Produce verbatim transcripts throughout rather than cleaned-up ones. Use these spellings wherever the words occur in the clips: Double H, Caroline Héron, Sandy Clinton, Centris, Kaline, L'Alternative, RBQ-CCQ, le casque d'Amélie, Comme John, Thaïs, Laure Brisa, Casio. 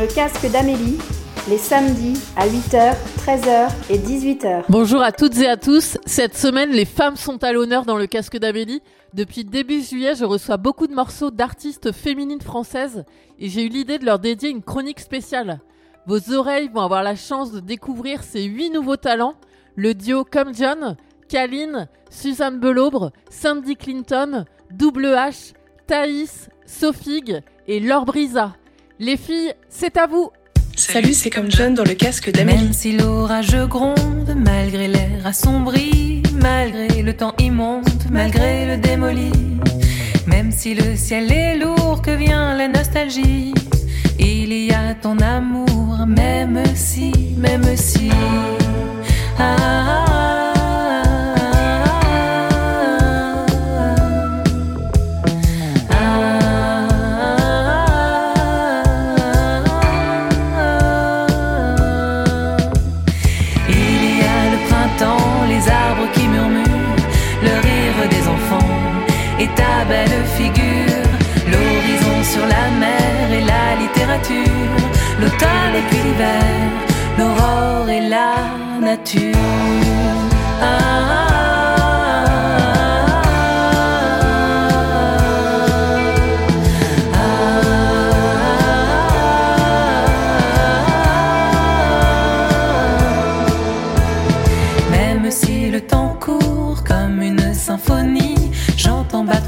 Le casque d'Amélie, les samedis à huit heures, treize heures et dix-huit heures. Bonjour à toutes et à tous. Cette semaine, les femmes sont à l'honneur dans Le casque d'Amélie. Depuis début juillet, je reçois beaucoup de morceaux d'artistes féminines françaises et j'ai eu l'idée de leur dédier une chronique spéciale. Vos oreilles vont avoir la chance de découvrir ces huit nouveaux talents, le duo Comme John, Kaline, Suzanne Belaubre, Sandy Clinton, Double H, Thaïs, Sophie et Laure Brisa. Les filles, c'est à vous. Salut, c'est Comme John dans Le casque d'Amélie. Même si l'orage gronde, malgré l'air assombri, malgré le temps immonde, malgré le démoli, même si le ciel est lourd, que vient la nostalgie, il y a ton amour, même si, même si. Ah, ah, ah. Ta belle figure, l'horizon sur la mer et la littérature, l'automne et puis l'hiver, l'aurore et la nature. Ah, ah, ah.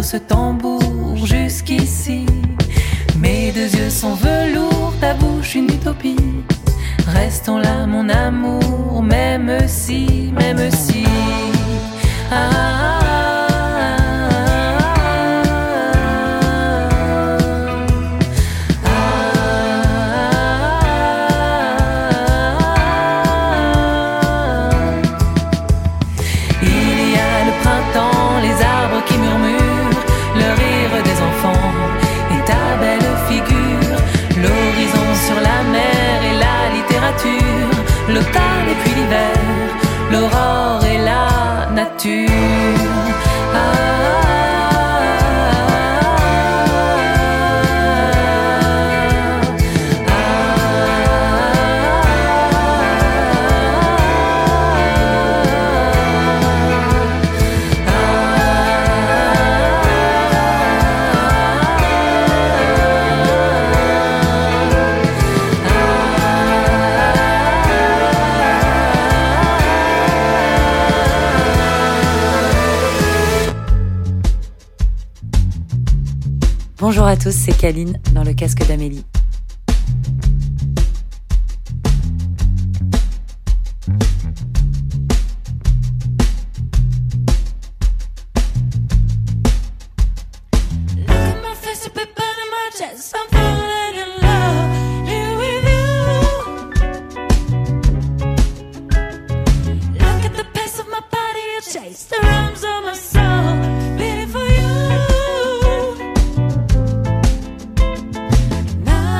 Ce tambour jusqu'ici, mes deux yeux sont velours, ta bouche une utopie. Restons là, mon amour, même si, même si. Ah, ah, ah. L'automne et puis l'hiver, l'aurore et la nature. Ah. Bonjour à tous, c'est Kaline dans Le casque d'Amélie. Now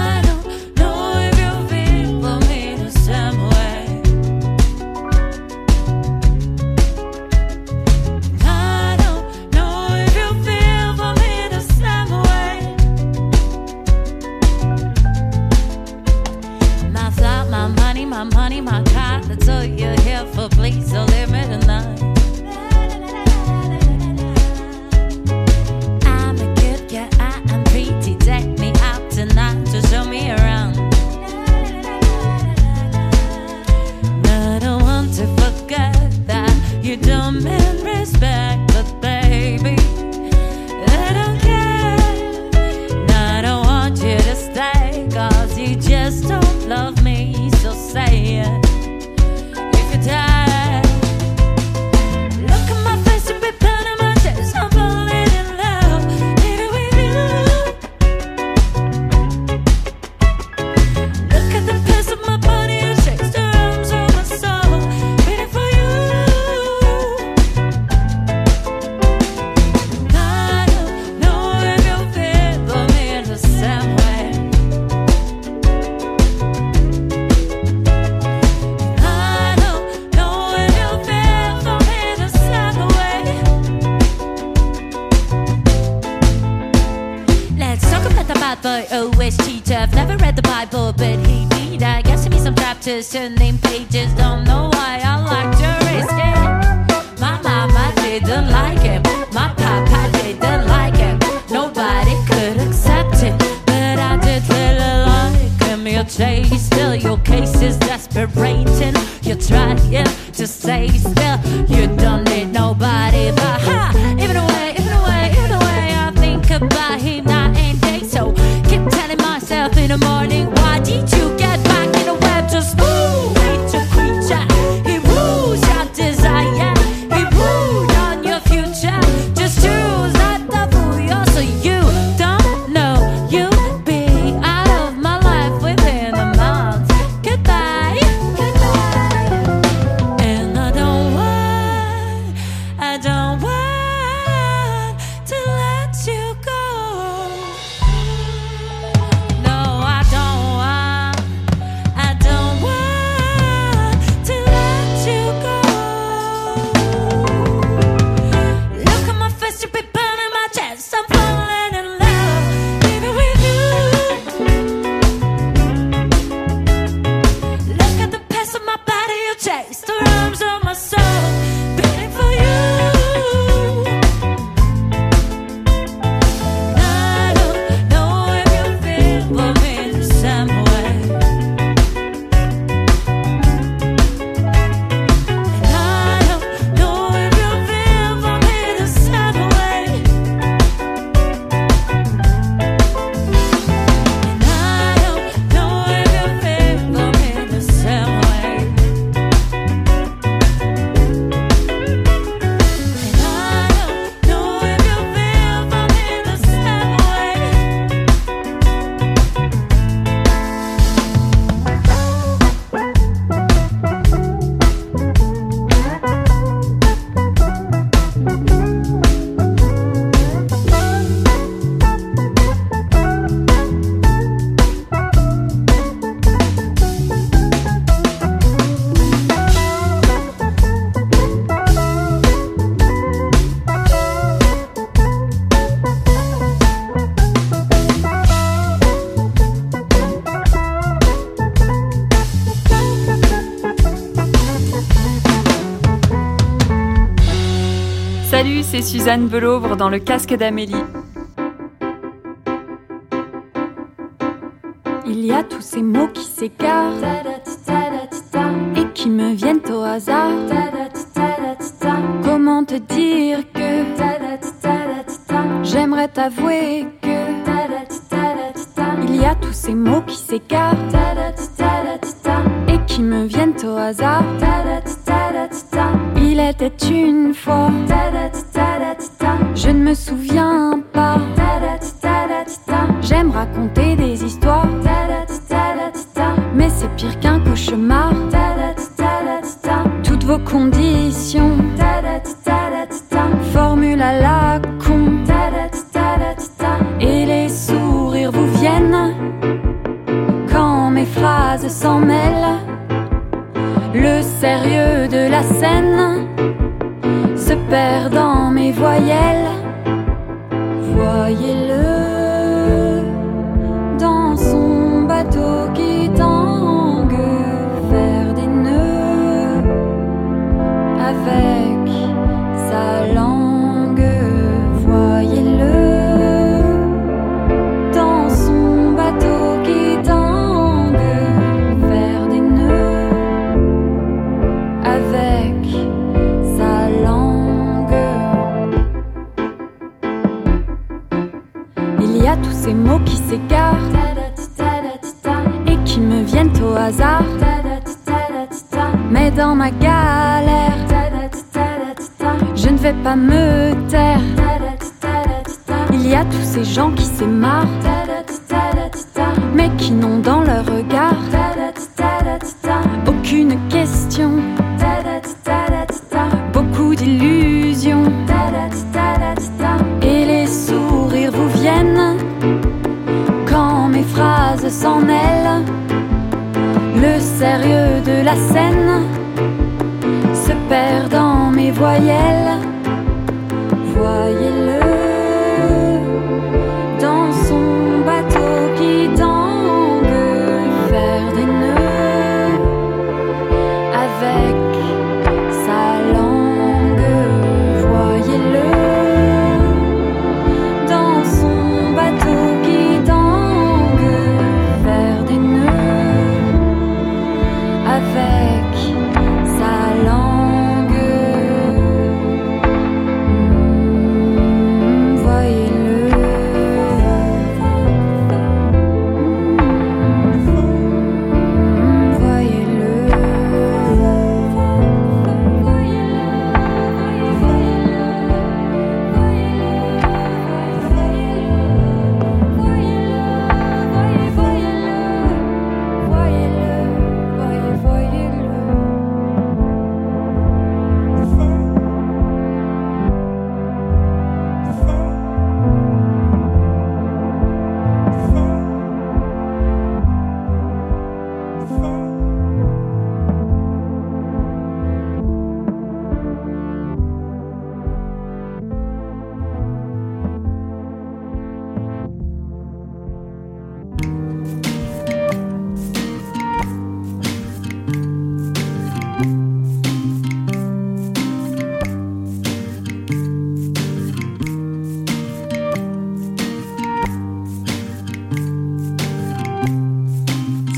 F O S T tough, never read the Bible, but he did. I guess he made some chapters, turning pages. Don't know why I like to risk it. My mama didn't like him, my papa didn't like him. Nobody could accept it, but I did really like him. You're chased still, your case is desperating. You're trying to stay still, you don't need nobody. But ha, even away, even away, even away, I think about him night and day. So keep telling myself in the morning, why did you get back in the web? Just move, little creature. He rules your desire, he ruled on your future. Just choose not to fool you, so you don't know you'll be out of my life within a month. Goodbye, goodbye. And I don't want, I don't want to let you go. No, I don't want, I don't want to let you go. Look at my face, you be burning my chest. I'm falling in love, even with you. Look at the past of my body, you chase the arms of my soul, beating for you. I don't know if you feel for me in some way. And I don't know if you feel for me the same way. And I don't know if you feel for me the same way. And I don't know if you feel for me the same way. Salut, c'est Suzanne Belaubre dans le casque d'Amélie. Il y a tous ces mots qui s'écartent et qui me viennent au hasard. Comment te dire que j'aimerais t'avouer que il y a tous ces mots qui s'écartent et qui me viennent au hasard. Il était une fois, je ne me souviens pas. J'aime raconter des histoires, mais c'est pire qu'un cauchemar. Toutes vos conditions, formule à la con, et les sourires vous viennent quand mes phrases s'en mêlent. Le sérieux de la scène se perd dans mes voyelles. Voyez-le dans son bateau qui tangue, faire des nœuds avec sa langue. Voyez-le dans son bateau qui tangue, faire des nœuds avec sa langue. Il y a tous ces mots qui s'écartent et qui me viennent au hasard. Mais dans ma galère, je ne vais pas me taire. Il y a tous ces gens qui s'émarrent, mais qui n'ont dans leur regard aucune question. Beaucoup d'illusions, et les sourires vous viennent quand mes phrases s'en mêlent. Le sérieux de la scène se perd dans mes voyelles. Voyez-le dans son bateau.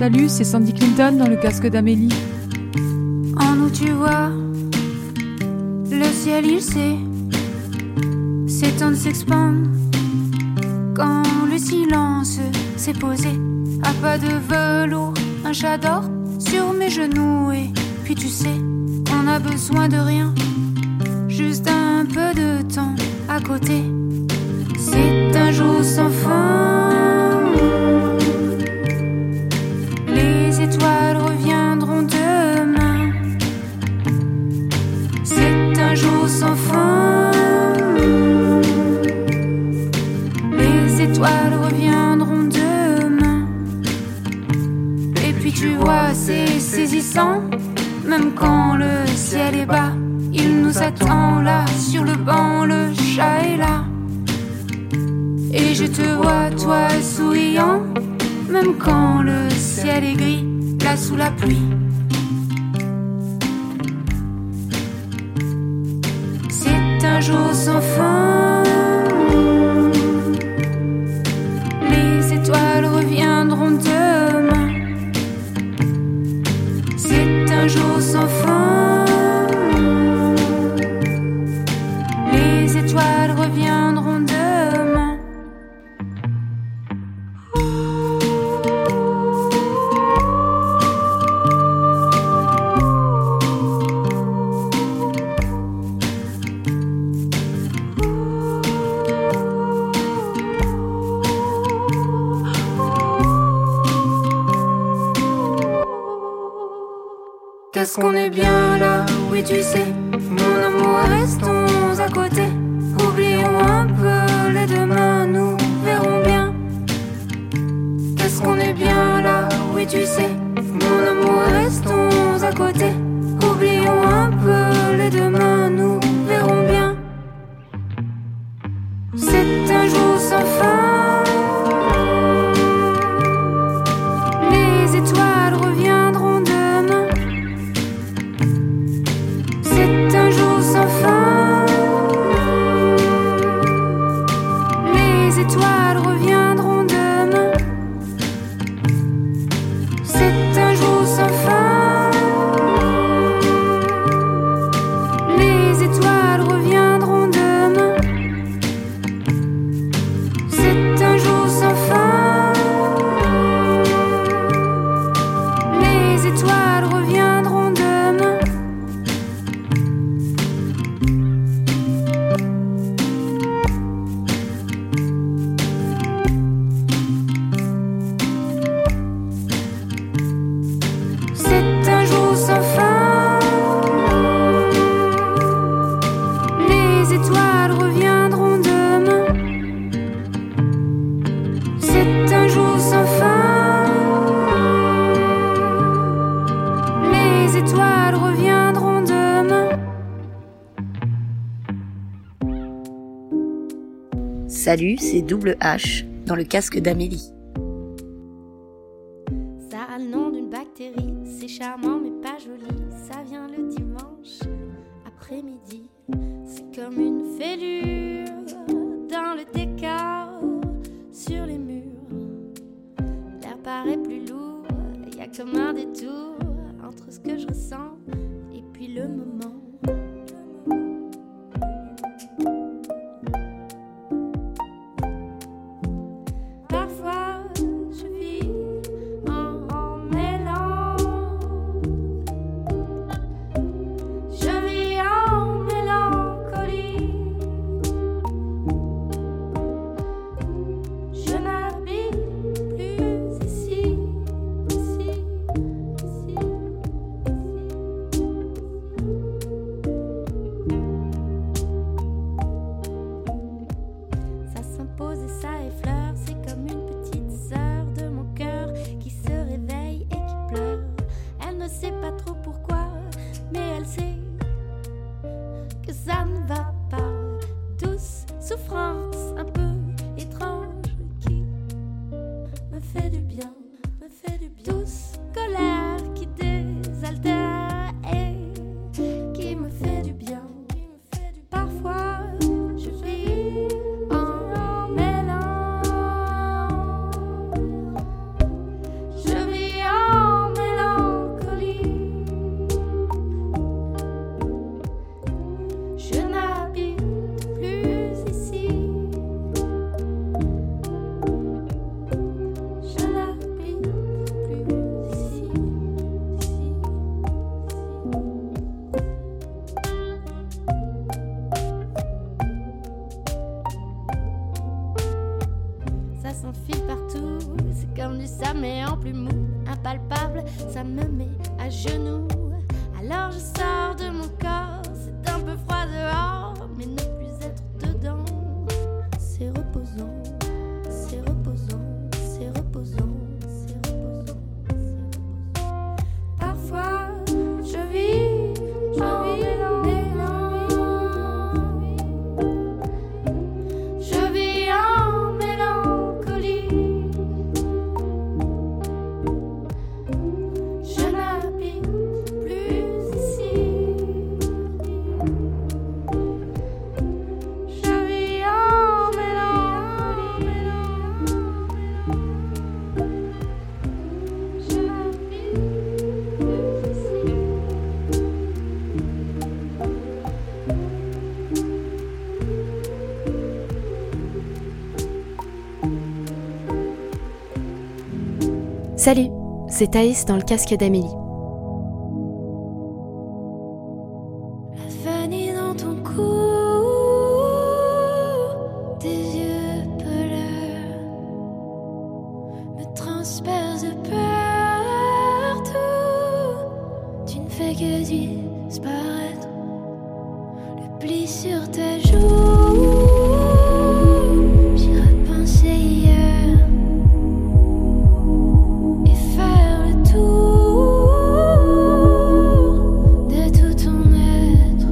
Salut, c'est Sandy Clinton dans le casque d'Amélie. En nous tu vois, le ciel il sait, ses tentes s'expandent quand le silence s'est posé. À pas de velours, un chat dort sur mes genoux et puis tu sais qu'on a besoin de rien, juste un peu de temps à côté. C'est un jour sans fin. Les étoiles reviendront demain. C'est un jour sans fin. Les étoiles reviendront demain. Et puis tu vois, c'est saisissant. Même quand le ciel est bas, il nous attend là, sur le banc, le chat est là. Et je te vois, toi, souriant. Même quand le ciel est gris, là sous la pluie. C'est un jour sans fin. Les étoiles reviendront demain. C'est un jour sans fin. Les étoiles reviendront demain. Est-ce qu'on est bien là, oui tu sais, mon amour, restons à côté. Oublions un peu les demain, nous verrons bien. Est-ce qu'on est bien là, oui tu sais, mon amour, restons à côté. Oublions un peu les demain, nous verrons bien. C'est un jour sans fin. Les étoiles reviendront demain. C'est un jour sans fin. Les étoiles reviendront demain. C'est un jour sans fin. Les étoiles reviendront demain. C'est un jour sans fin. Les étoiles reviendront demain. C'est un jour sans fin. Les étoiles reviendront demain. C'est un jour sans fin. Les étoiles reviendront demain. Salut, c'est Double H dans le casque d'Amélie. Ça a le nom d'une bactérie, c'est charmant mais pas joli. Ça vient le dimanche après-midi. C'est comme une fêlure dans le décor, sur les murs. L'air paraît plus lourd, il y a comme un détour entre ce que je ressens et puis le moment. Parfois, je vis en, en mélange. Je vis en mélancolie. Je n'habite plus ici, ici, ici, ici. Ça s'impose et ça effleure, c'est comme une petite sœur de mon cœur qui se réveille et qui pleure. Elle ne sait pas trop pourquoi, mais elle sait que ça ne va pas. Douce souffrance un peu étrange qui me fait du bien, me fait du bien. Douce colère qui désaltère et qui me fait du bien, qui me fait du bien. Parfois, je vis en mélange. Je vis en trace un fil partout. C'est comme du sable mais en plus mou, impalpable, ça me met à genoux. Alors je sors de mon corps, c'est un peu froid dehors, mais ne plus être dedans, c'est reposant, c'est reposant, c'est reposant, c'est reposant, c'est reposant. Parfois je vis, je en vis en mélancolie, je vis en mélancolie, je n'habite plus ici, je vis en mélancolie, je n'habite plus ici. Salut, c'est Thaïs dans le casque d'Amélie. Fanny dans ton cou, tes yeux peleux me transpercent de partout. Tu ne fais que disparaître, le pli sur ta joue. J'irai te pincer hier et faire le tour de tout ton être.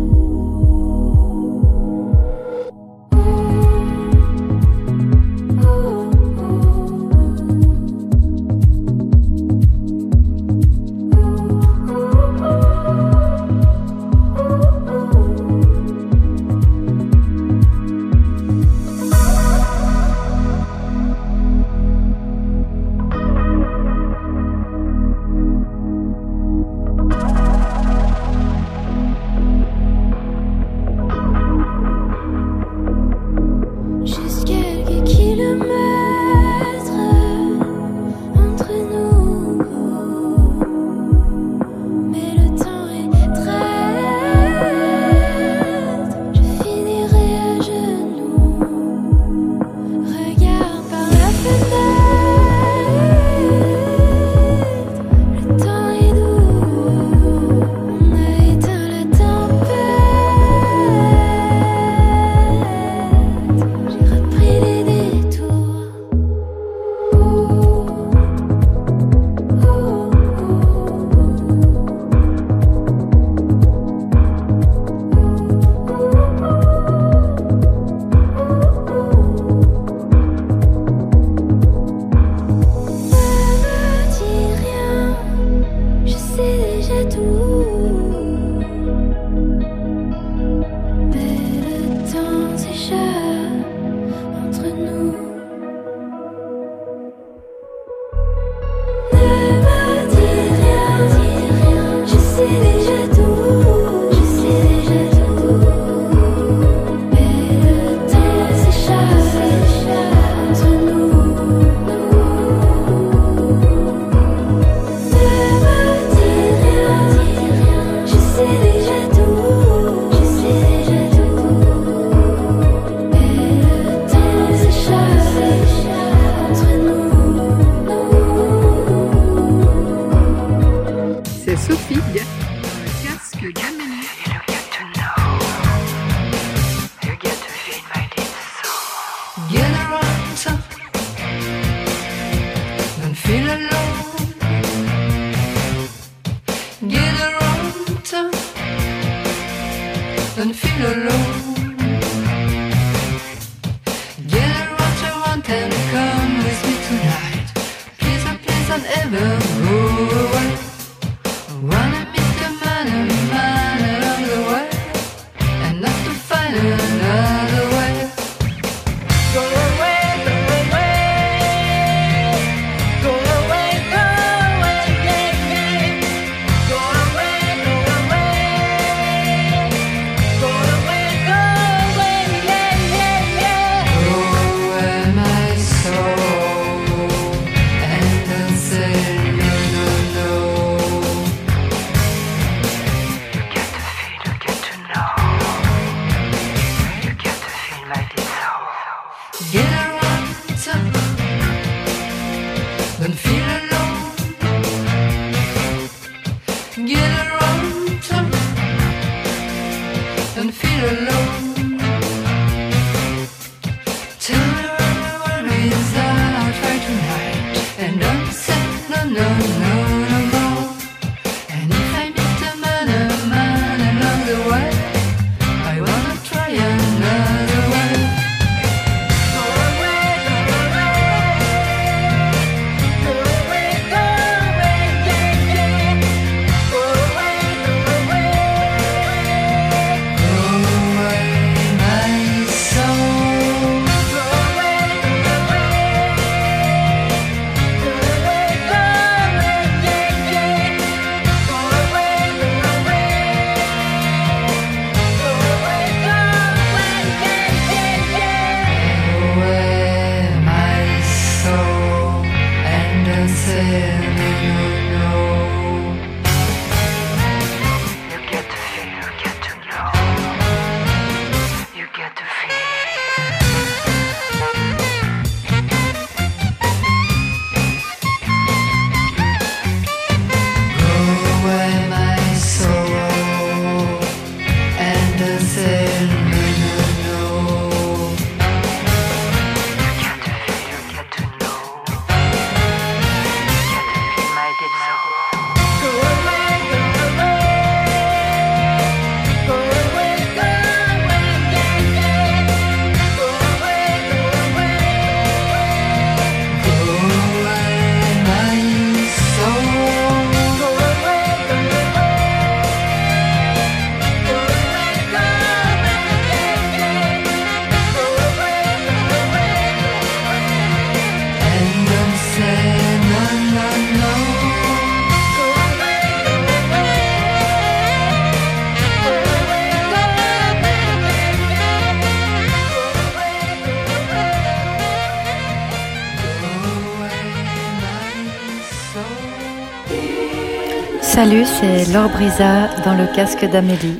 Juste quelques kilomètres entre nous, mais le temps est traître. Je finirai à genoux. Regarde par la fenêtre, le temps est doux. On a éteint la tempête. J'ai repris les détours. Oh, oh, oh, oh. Ne me dis rien, je sais déjà tout. Mais le temps s'échappe entre nous. Ne me dis rien, dis rien, je sais déjà tout, je sais déjà tout. Mais le temps s'échappe entre nous. Ne me dis rien, dis rien, je sais déjà tout, je sais déjà tout. Mais le temps s'échappe entre nous. C'est Sophie, le casque d'Amélie. Get around up, don't feel alone. Get around up, don't feel alone. Get around around and come with me tonight. Please, oh, please don't ever go away. Wanna meet the man, a man along the way, and not to find another way. Go away, go away, go away, go away, yeah, yeah. Go away, go away, go away, go away, yeah, yeah, yeah. Go away, my soul, and don't say no, no, no. You got to feel, you got to know, you got to feel my soul. Get around, Salut, c'est Laure Brisa dans le casque d'Amélie.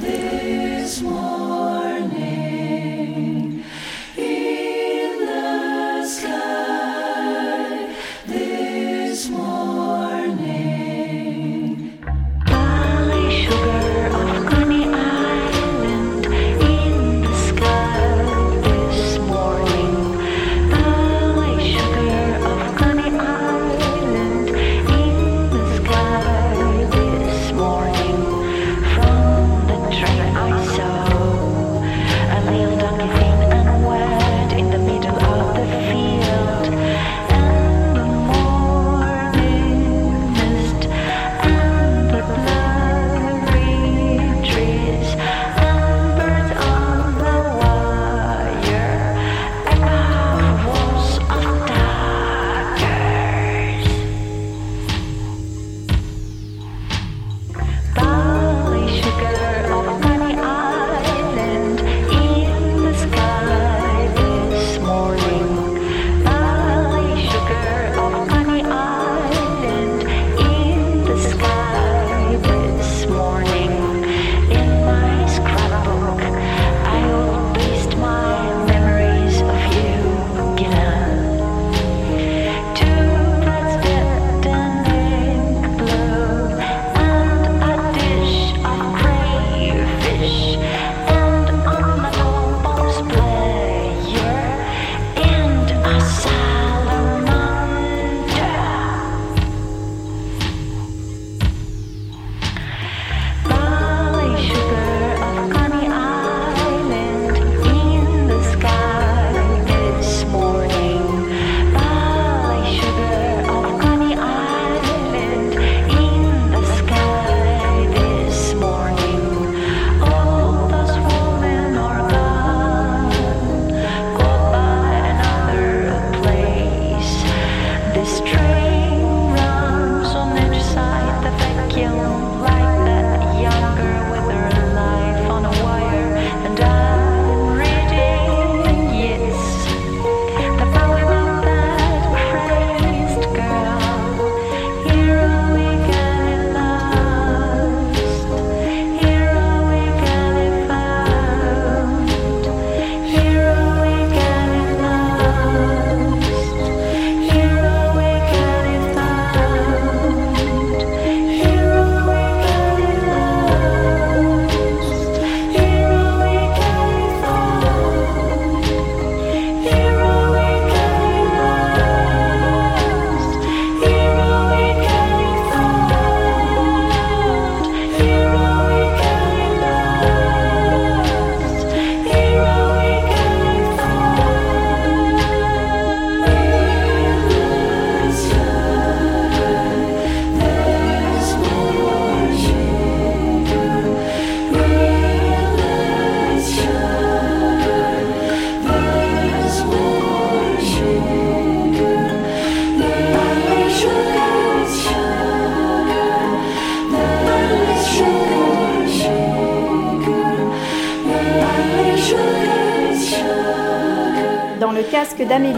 Dans le casque d'Amélie,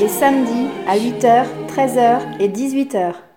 les samedis à huit heures, treize heures et dix-huit heures.